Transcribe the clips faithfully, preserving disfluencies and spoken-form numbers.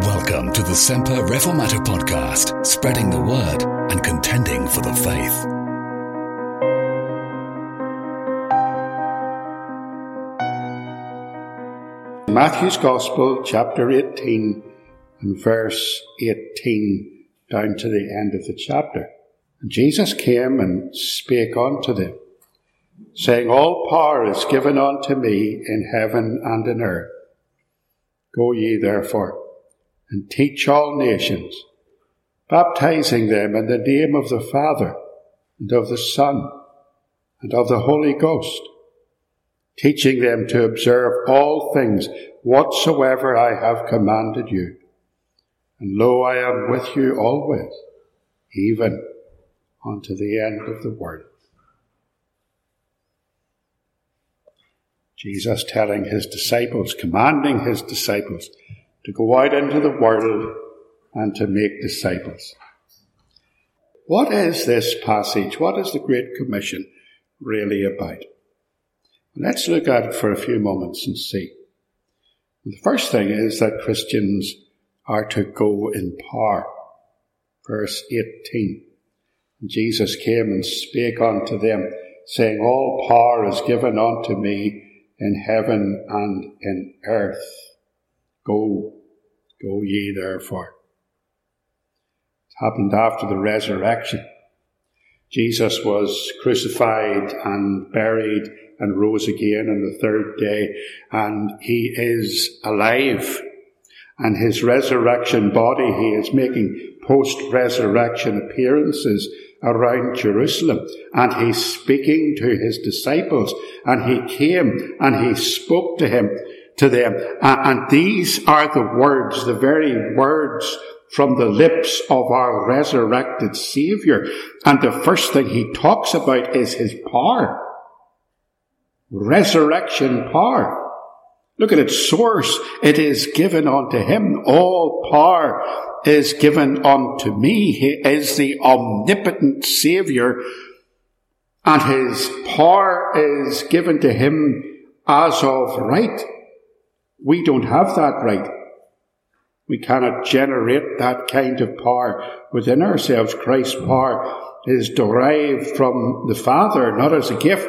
Welcome to the Semper Reformata Podcast, spreading the word and contending for the faith. Matthew's Gospel, chapter eighteen, and verse eighteen, down to the end of the chapter. And Jesus came and spake unto them, saying, All power is given unto me in heaven and in earth. Go ye therefore, and teach all nations, baptizing them in the name of the Father, and of the Son, and of the Holy Ghost, teaching them to observe all things whatsoever I have commanded you. And lo, I am with you always, even unto the end of the world. Jesus telling his disciples, commanding his disciples to go out into the world and to make disciples. What is this passage? What is the Great Commission really about? Let's look at it for a few moments and see. The first thing is that Christians are to go in power. Verse eighteen. Jesus came and spake unto them, saying, All power is given unto me in heaven and in earth. Go, go ye therefore. It happened after the resurrection. Jesus was crucified and buried and rose again on the third day, and he is alive. And his resurrection body, he is making post-resurrection appearances around Jerusalem, and he's speaking to his disciples, and he came and he spoke to him, to them, and these are the words, the very words from the lips of our resurrected Savior. And the first thing he talks about is his power, resurrection power. Look at its source. It is given unto him. All power is given unto me. He is the omnipotent Savior, and his power is given to him as of right. We don't have that right. We cannot generate that kind of power within ourselves. Christ's power is derived from the Father, not as a gift,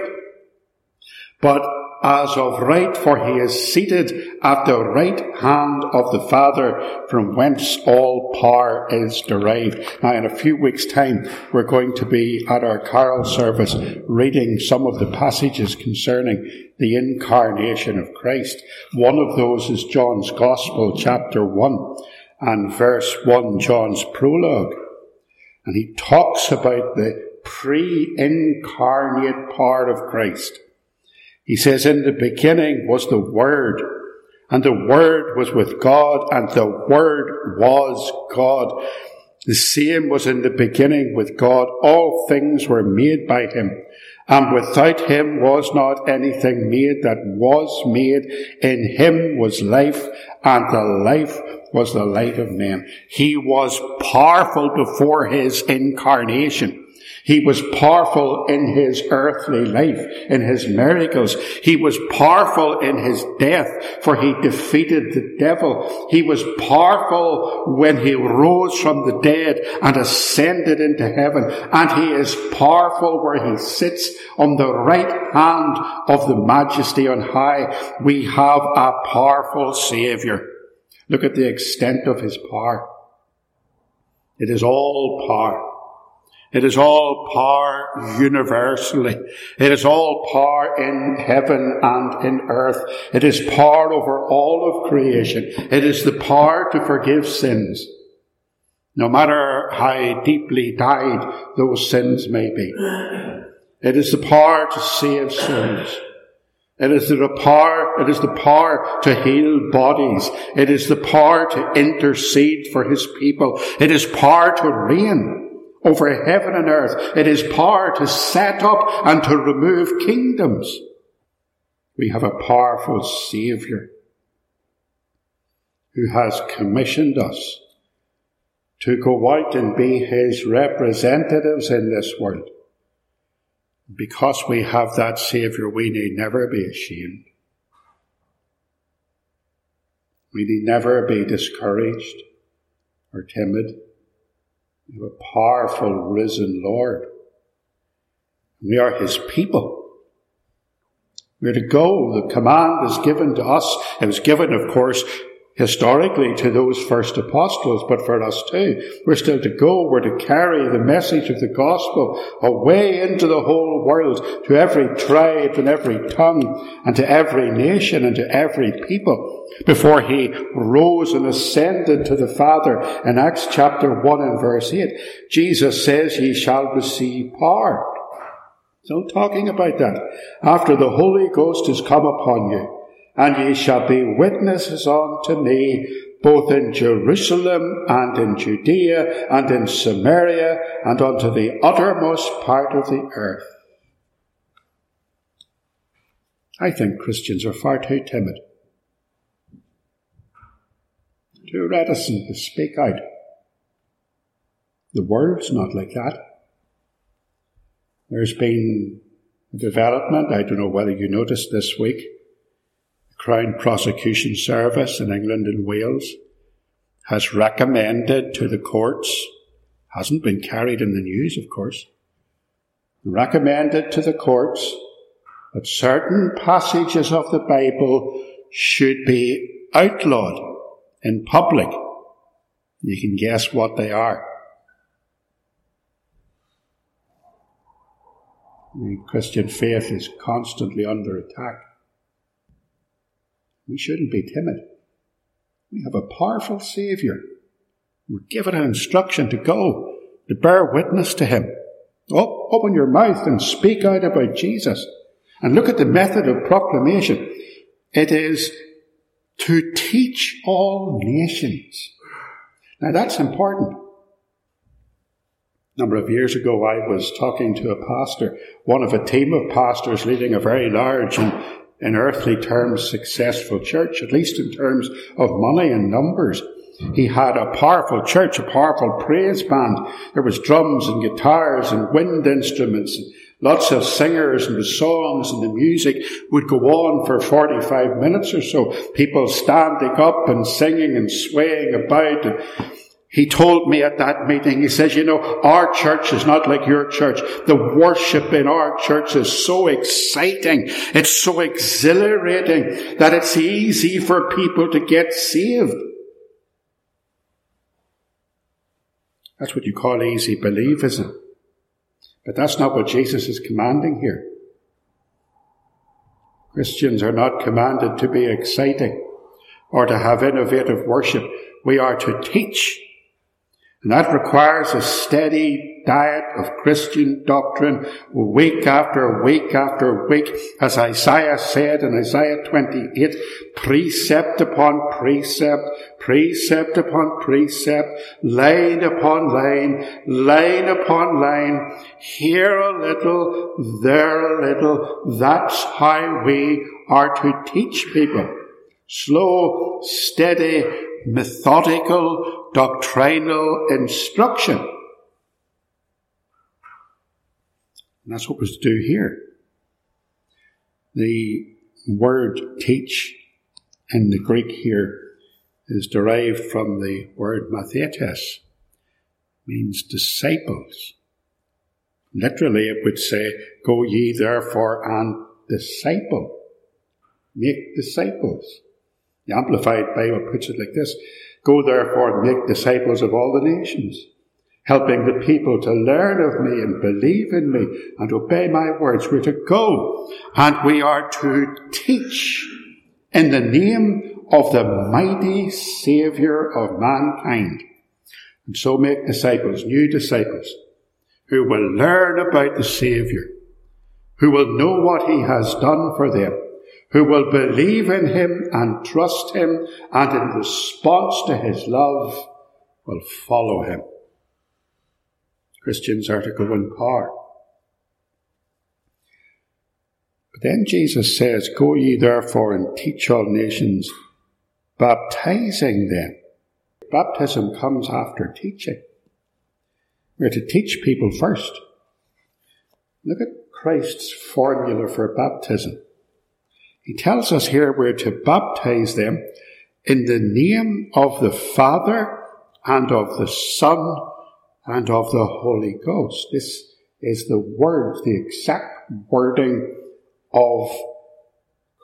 but as of right, for he is seated at the right hand of the Father, from whence all power is derived. Now, in a few weeks' time, we're going to be at our carol service reading some of the passages concerning the incarnation of Christ. One of those is John's Gospel, chapter one, and verse one, John's prologue. And he talks about the pre-incarnate part of Christ. He says, In the beginning was the Word, and the Word was with God, and the Word was God. The same was in the beginning with God. All things were made by him, and without him was not anything made that was made. In him was life, and the life was the light of men. He was powerful before his incarnation. He was powerful in his earthly life, in his miracles. He was powerful in his death, for he defeated the devil. He was powerful when he rose from the dead and ascended into heaven. And he is powerful where he sits on the right hand of the Majesty on high. We have a powerful Savior. Look at the extent of his power. It is all power. It is all power universally. It is all power in heaven and in earth. It is power over all of creation. It is the power to forgive sins, no matter how deeply dyed those sins may be. It is the power to save souls. It is the power, it is the power to heal bodies. It is the power to intercede for his people. It is power to reign over heaven and earth. It is power to set up and to remove kingdoms. We have a powerful Savior who has commissioned us to go out and be his representatives in this world. Because we have that Savior, we need never be ashamed. We need never be discouraged or timid. We have a powerful risen Lord. We are his people. We're to go. The command is given to us. It was given, of course, historically to those first apostles, but for us too. We're still to go. We're to carry the message of the gospel away into the whole world, to every tribe and every tongue and to every nation and to every people. Before he rose and ascended to the Father in Acts chapter one and verse eight, Jesus says, "Ye shall receive power." So talking about that. "After the Holy Ghost is come upon you, and ye shall be witnesses unto me, both in Jerusalem and in Judea and in Samaria and unto the uttermost part of the earth." I think Christians are far too timid, too reticent to speak out. The world's not like that. There's been a development, I don't know whether you noticed this week, the Crown Prosecution Service in England and Wales has recommended to the courts, hasn't been carried in the news, of course, recommended to the courts that certain passages of the Bible should be outlawed in public. You can guess what they are. The Christian faith is constantly under attack. We shouldn't be timid. We have a powerful Saviour. We're given an instruction to go, to bear witness to him. Oh, open your mouth and speak out about Jesus. And look at the method of proclamation. It is to teach all nations. Now that's important. A number of years ago, I was talking to a pastor, one of a team of pastors leading a very large and, in earthly terms, successful church, at least in terms of money and numbers. He had a powerful church, a powerful praise band. There was drums and guitars and wind instruments, and lots of singers, and the songs and the music would go on for forty-five minutes or so, people standing up and singing and swaying about. And he told me at that meeting, he says, "You know, our church is not like your church. The worship in our church is so exciting. It's so exhilarating that it's easy for people to get saved." That's what you call easy believism. But that's not what Jesus is commanding here. Christians are not commanded to be exciting or to have innovative worship. We are to teach. And that requires a steady diet of Christian doctrine week after week after week. As Isaiah said in Isaiah twenty-eight, precept upon precept, precept upon precept, line upon line, line upon line, here a little, there a little. That's how we are to teach people. Slow, steady, methodical, doctrinal instruction. And that's what we're to do here. The word teach in the Greek here is derived from the word mathetes, means disciples. Literally, it would say, "Go ye therefore and disciple." Make disciples. The Amplified Bible puts it like this: "Go therefore and make disciples of all the nations, helping the people to learn of me and believe in me and obey my words." We're to go and we are to teach in the name of the mighty Saviour of mankind. And so make disciples, new disciples, who will learn about the Saviour, who will know what he has done for them, who will believe in him and trust him, and in response to his love will follow him. Christians are to go in power. But then Jesus says, "Go ye therefore and teach all nations, baptizing them." Baptism comes after teaching. We're to teach people first. Look at Christ's formula for baptism. He tells us here we're to baptize them in the name of the Father and of the Son and of the Holy Ghost. This is the words, the exact wording of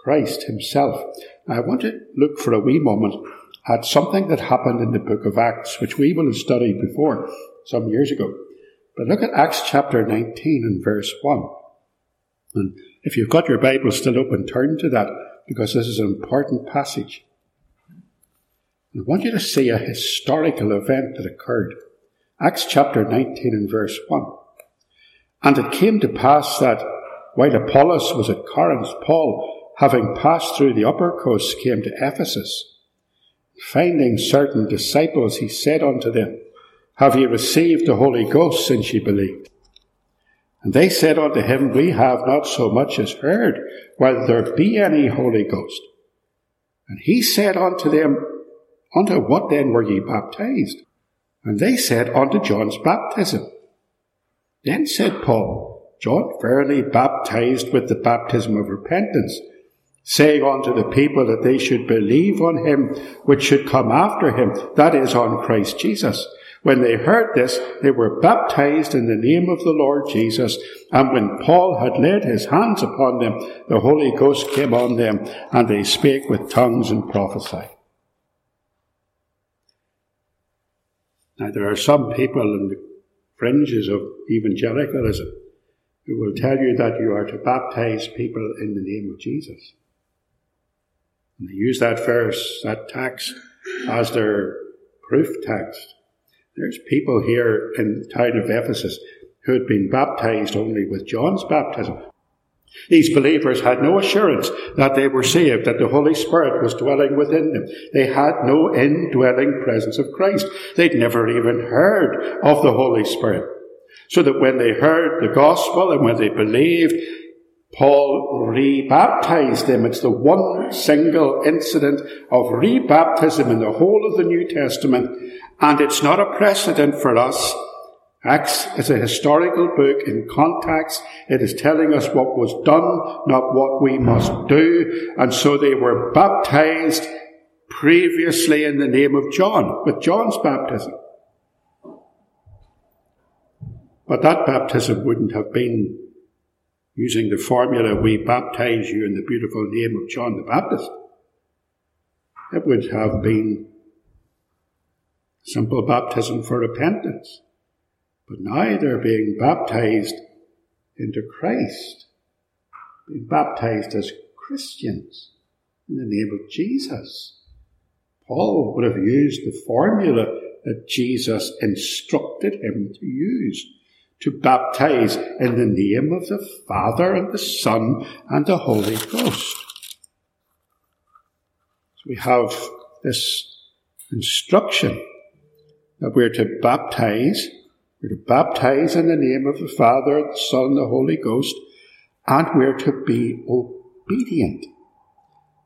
Christ himself. I want to look for a wee moment at something that happened in the book of Acts, which we will have studied before some years ago. But look at Acts chapter nineteen and verse one. And if you've got your Bible still open, turn to that, because this is an important passage. I want you to see a historical event that occurred. Acts chapter nineteen and verse one. And it came to pass that while Apollos was at Corinth, Paul, having passed through the upper coast, came to Ephesus. Finding certain disciples, he said unto them, Have ye received the Holy Ghost since ye believed? And they said unto him, We have not so much as heard whether there be any Holy Ghost. And he said unto them, Unto what then were ye baptized? And they said, Unto John's baptism. Then said Paul, John verily baptized with the baptism of repentance, saying unto the people that they should believe on him which should come after him, that is, on Christ Jesus. When they heard this, they were baptized in the name of the Lord Jesus. And when Paul had laid his hands upon them, the Holy Ghost came on them, and they spake with tongues and prophesied. Now, there are some people in the fringes of evangelicalism who will tell you that you are to baptize people in the name of Jesus. And they use that verse, that text, as their proof text. There's people here in the town of Ephesus who had been baptized only with John's baptism. These believers had no assurance that they were saved, that the Holy Spirit was dwelling within them. They had no indwelling presence of Christ. They'd never even heard of the Holy Spirit. So that when they heard the gospel and when they believed, Paul rebaptized them. It's the one single incident of rebaptism in the whole of the New Testament, and it's not a precedent for us. Acts is a historical book in context. It is telling us what was done, not what we must do. And so they were baptized previously in the name of John, with John's baptism. But that baptism wouldn't have been using the formula, we baptize you in the beautiful name of John the Baptist. It would have been simple baptism for repentance. But now they're being baptized into Christ, being baptized as Christians in the name of Jesus. Paul would have used the formula that Jesus instructed him to use, to baptize in the name of the Father and the Son and the Holy Ghost. So we have this instruction that we're to baptize We're to baptize in the name of the Father, the Son, and the Holy Ghost, and we're to be obedient.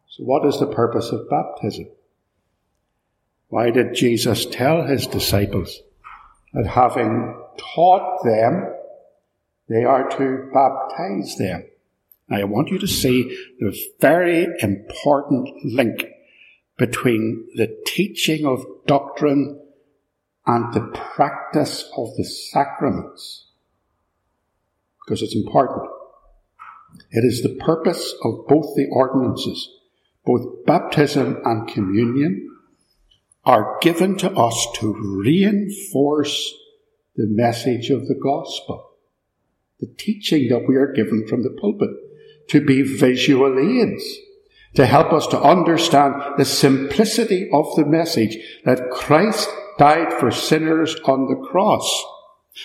So what is the purpose of baptism? Why did Jesus tell his disciples that having taught them, they are to baptize them? Now, I want you to see the very important link between the teaching of doctrine and the practice of the sacraments, because it's important. It is the purpose of both the ordinances. Both baptism and communion are given to us to reinforce the message of the gospel, the teaching that we are given from the pulpit, to be visual aids, to help us to understand the simplicity of the message that Christ died for sinners on the cross.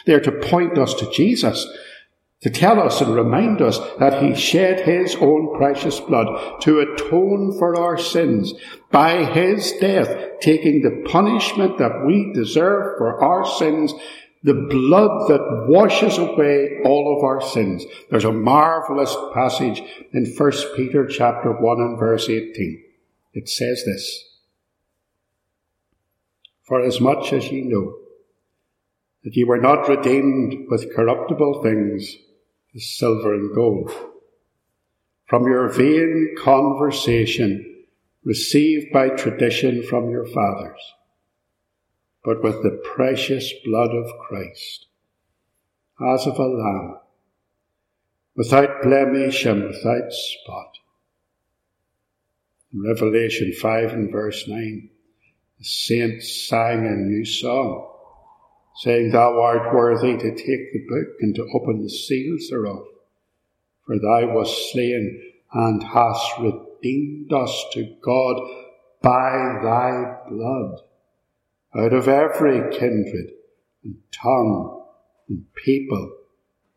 They are to point us to Jesus, to tell us and remind us that he shed his own precious blood to atone for our sins by his death, taking the punishment that we deserve for our sins, the blood that washes away all of our sins. There's a marvelous passage in First Peter chapter one and verse eighteen. It says this, For as much as ye know that ye were not redeemed with corruptible things, as silver and gold, from your vain conversation received by tradition from your fathers, but with the precious blood of Christ, as of a lamb, without blemish and without spot. In Revelation five and verse nine, the saints sang a new song, saying, Thou art worthy to take the book and to open the seals thereof, for thou wast slain and hast redeemed us to God by thy blood, out of every kindred and tongue and people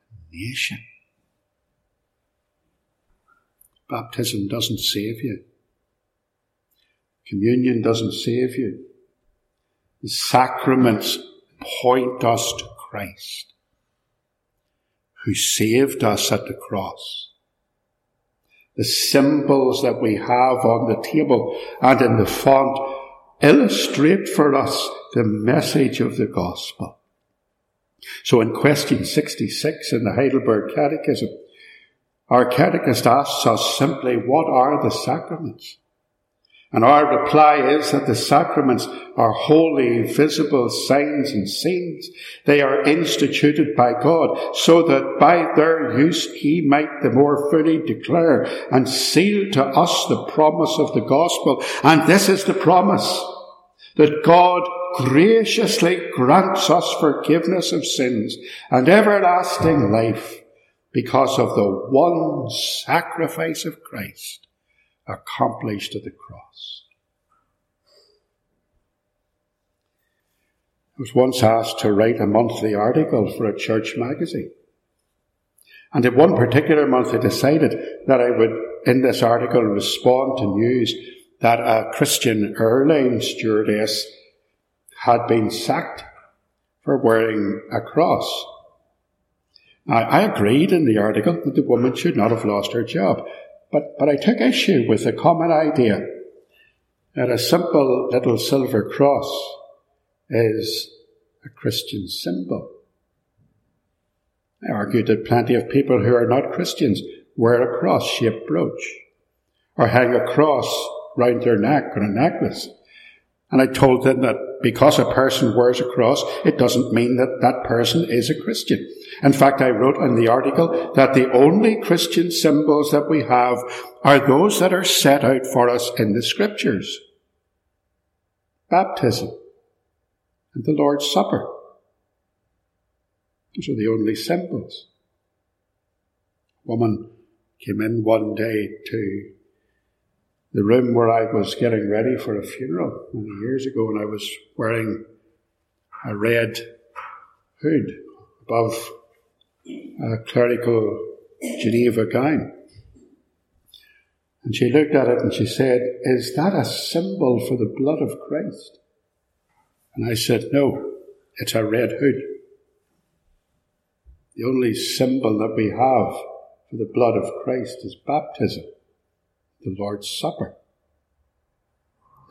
and nation. Baptism doesn't save you. Communion doesn't save you. The sacraments point us to Christ, who saved us at the cross. The symbols that we have on the table and in the font illustrate for us the message of the gospel. So in question sixty-six in the Heidelberg Catechism, our catechist asks us simply, what are the sacraments? And our reply is that the sacraments are holy, visible signs and scenes. They are instituted by God so that by their use he might the more fully declare and seal to us the promise of the gospel. And this is the promise, that God graciously grants us forgiveness of sins and everlasting life because of the one sacrifice of Christ, accomplished at the cross. I was once asked to write a monthly article for a church magazine. And in one particular month I decided that I would, in this article, respond to news that a Christian airline stewardess had been sacked for wearing a cross. Now, I agreed in the article that the woman should not have lost her job. But, but I took issue with the common idea that a simple little silver cross is a Christian symbol. I argued that plenty of people who are not Christians wear a cross-shaped brooch or hang a cross round their neck on a necklace. And I told them that because a person wears a cross, it doesn't mean that that person is a Christian. In fact, I wrote in the article that the only Christian symbols that we have are those that are set out for us in the Scriptures. Baptism and the Lord's Supper. Those are the only symbols. A woman came in one day to the room where I was getting ready for a funeral many years ago, and I was wearing a red hood above a clerical Geneva gown. And she looked at it and she said, Is that a symbol for the blood of Christ? And I said, No, it's a red hood. The only symbol that we have for the blood of Christ is baptism, the Lord's Supper.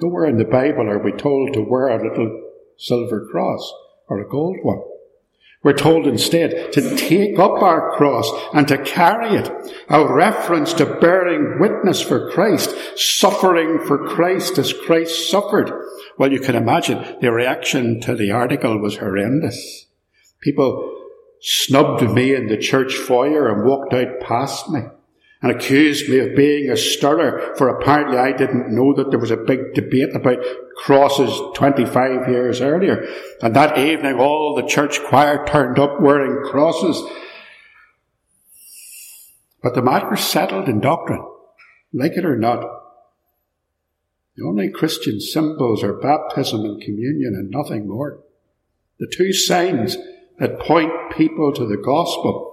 Nowhere in the Bible are we told to wear a little silver cross or a gold one. We're told instead to take up our cross and to carry it, a reference to bearing witness for Christ, suffering for Christ as Christ suffered. Well, you can imagine the reaction to the article was horrendous. People snubbed me in the church foyer and walked out past me, and accused me of being a stirrer, for apparently I didn't know that there was a big debate about crosses twenty-five years earlier. And that evening all the church choir turned up wearing crosses. But the matter settled in doctrine, like it or not. The only Christian symbols are baptism and communion and nothing more. The two signs that point people to the gospel.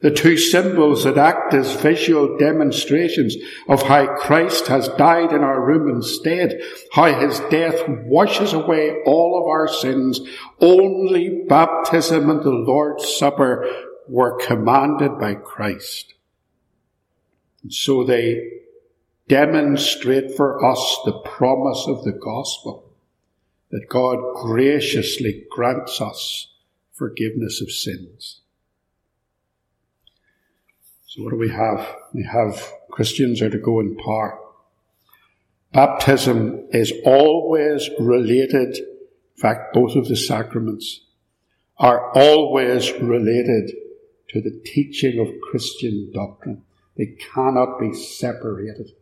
The two symbols that act as visual demonstrations of how Christ has died in our room instead, how his death washes away all of our sins. Only baptism and the Lord's Supper were commanded by Christ. And so they demonstrate for us the promise of the gospel, that God graciously grants us forgiveness of sins. So what do we have? We have Christians are to go in power. Baptism is always related, in fact, both of the sacraments are always related to the teaching of Christian doctrine. They cannot be separated.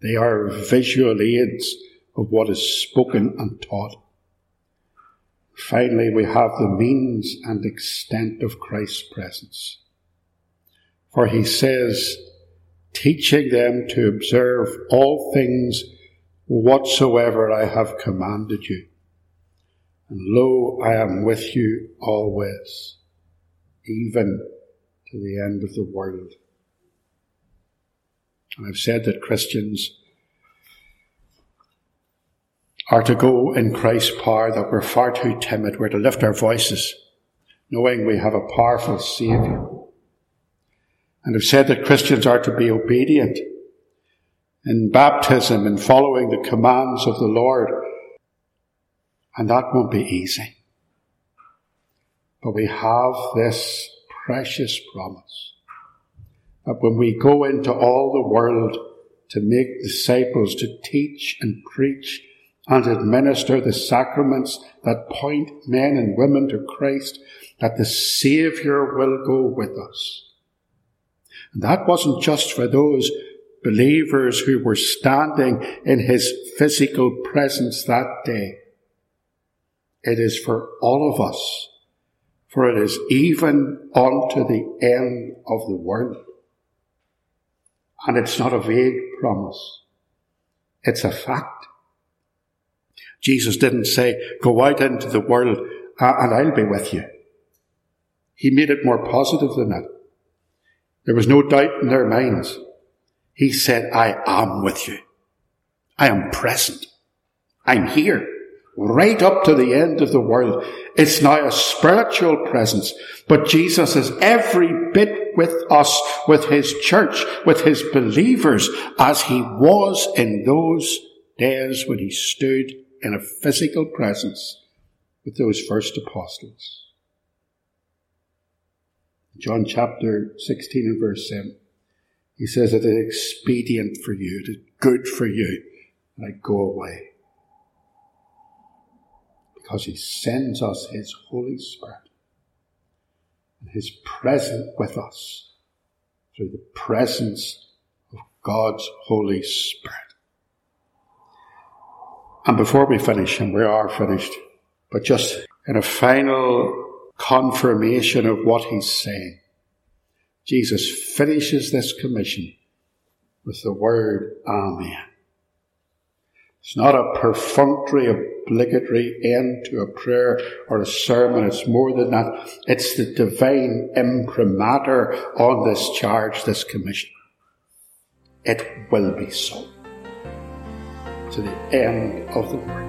They are visual aids of what is spoken and taught. Finally, we have the means and extent of Christ's presence. For he says, teaching them to observe all things whatsoever I have commanded you. And lo, I am with you always, even to the end of the world. And I've said that Christians are to go in Christ's power, that we're far too timid. We're to lift our voices, knowing we have a powerful Saviour. And I've said that Christians are to be obedient in baptism and following the commands of the Lord. And that won't be easy. But we have this precious promise that when we go into all the world to make disciples, to teach and preach and administer the sacraments that point men and women to Christ, that the Saviour will go with us. And that wasn't just for those believers who were standing in his physical presence that day. It is for all of us, for it is even unto the end of the world. And it's not a vague promise. It's a fact. Jesus didn't say, go out into the world and I'll be with you. He made it more positive than that. There was no doubt in their minds. He said, I am with you. I am present. I'm here, right up to the end of the world. It's now a spiritual presence, but Jesus is every bit with us, with his church, with his believers, as he was in those days when he stood in a physical presence with those first apostles. John chapter sixteen and verse seven, he says, it is expedient for you, it is good for you, that I go away. Because he sends us his Holy Spirit and his presence with us through the presence of God's Holy Spirit. And before we finish, and we are finished, but just in a final confirmation of what he's saying, Jesus finishes this commission with the word Amen. It's not a perfunctory, obligatory end to a prayer or a sermon. It's more than that. It's the divine imprimatur on this charge, this commission. It will be so to the end of the world.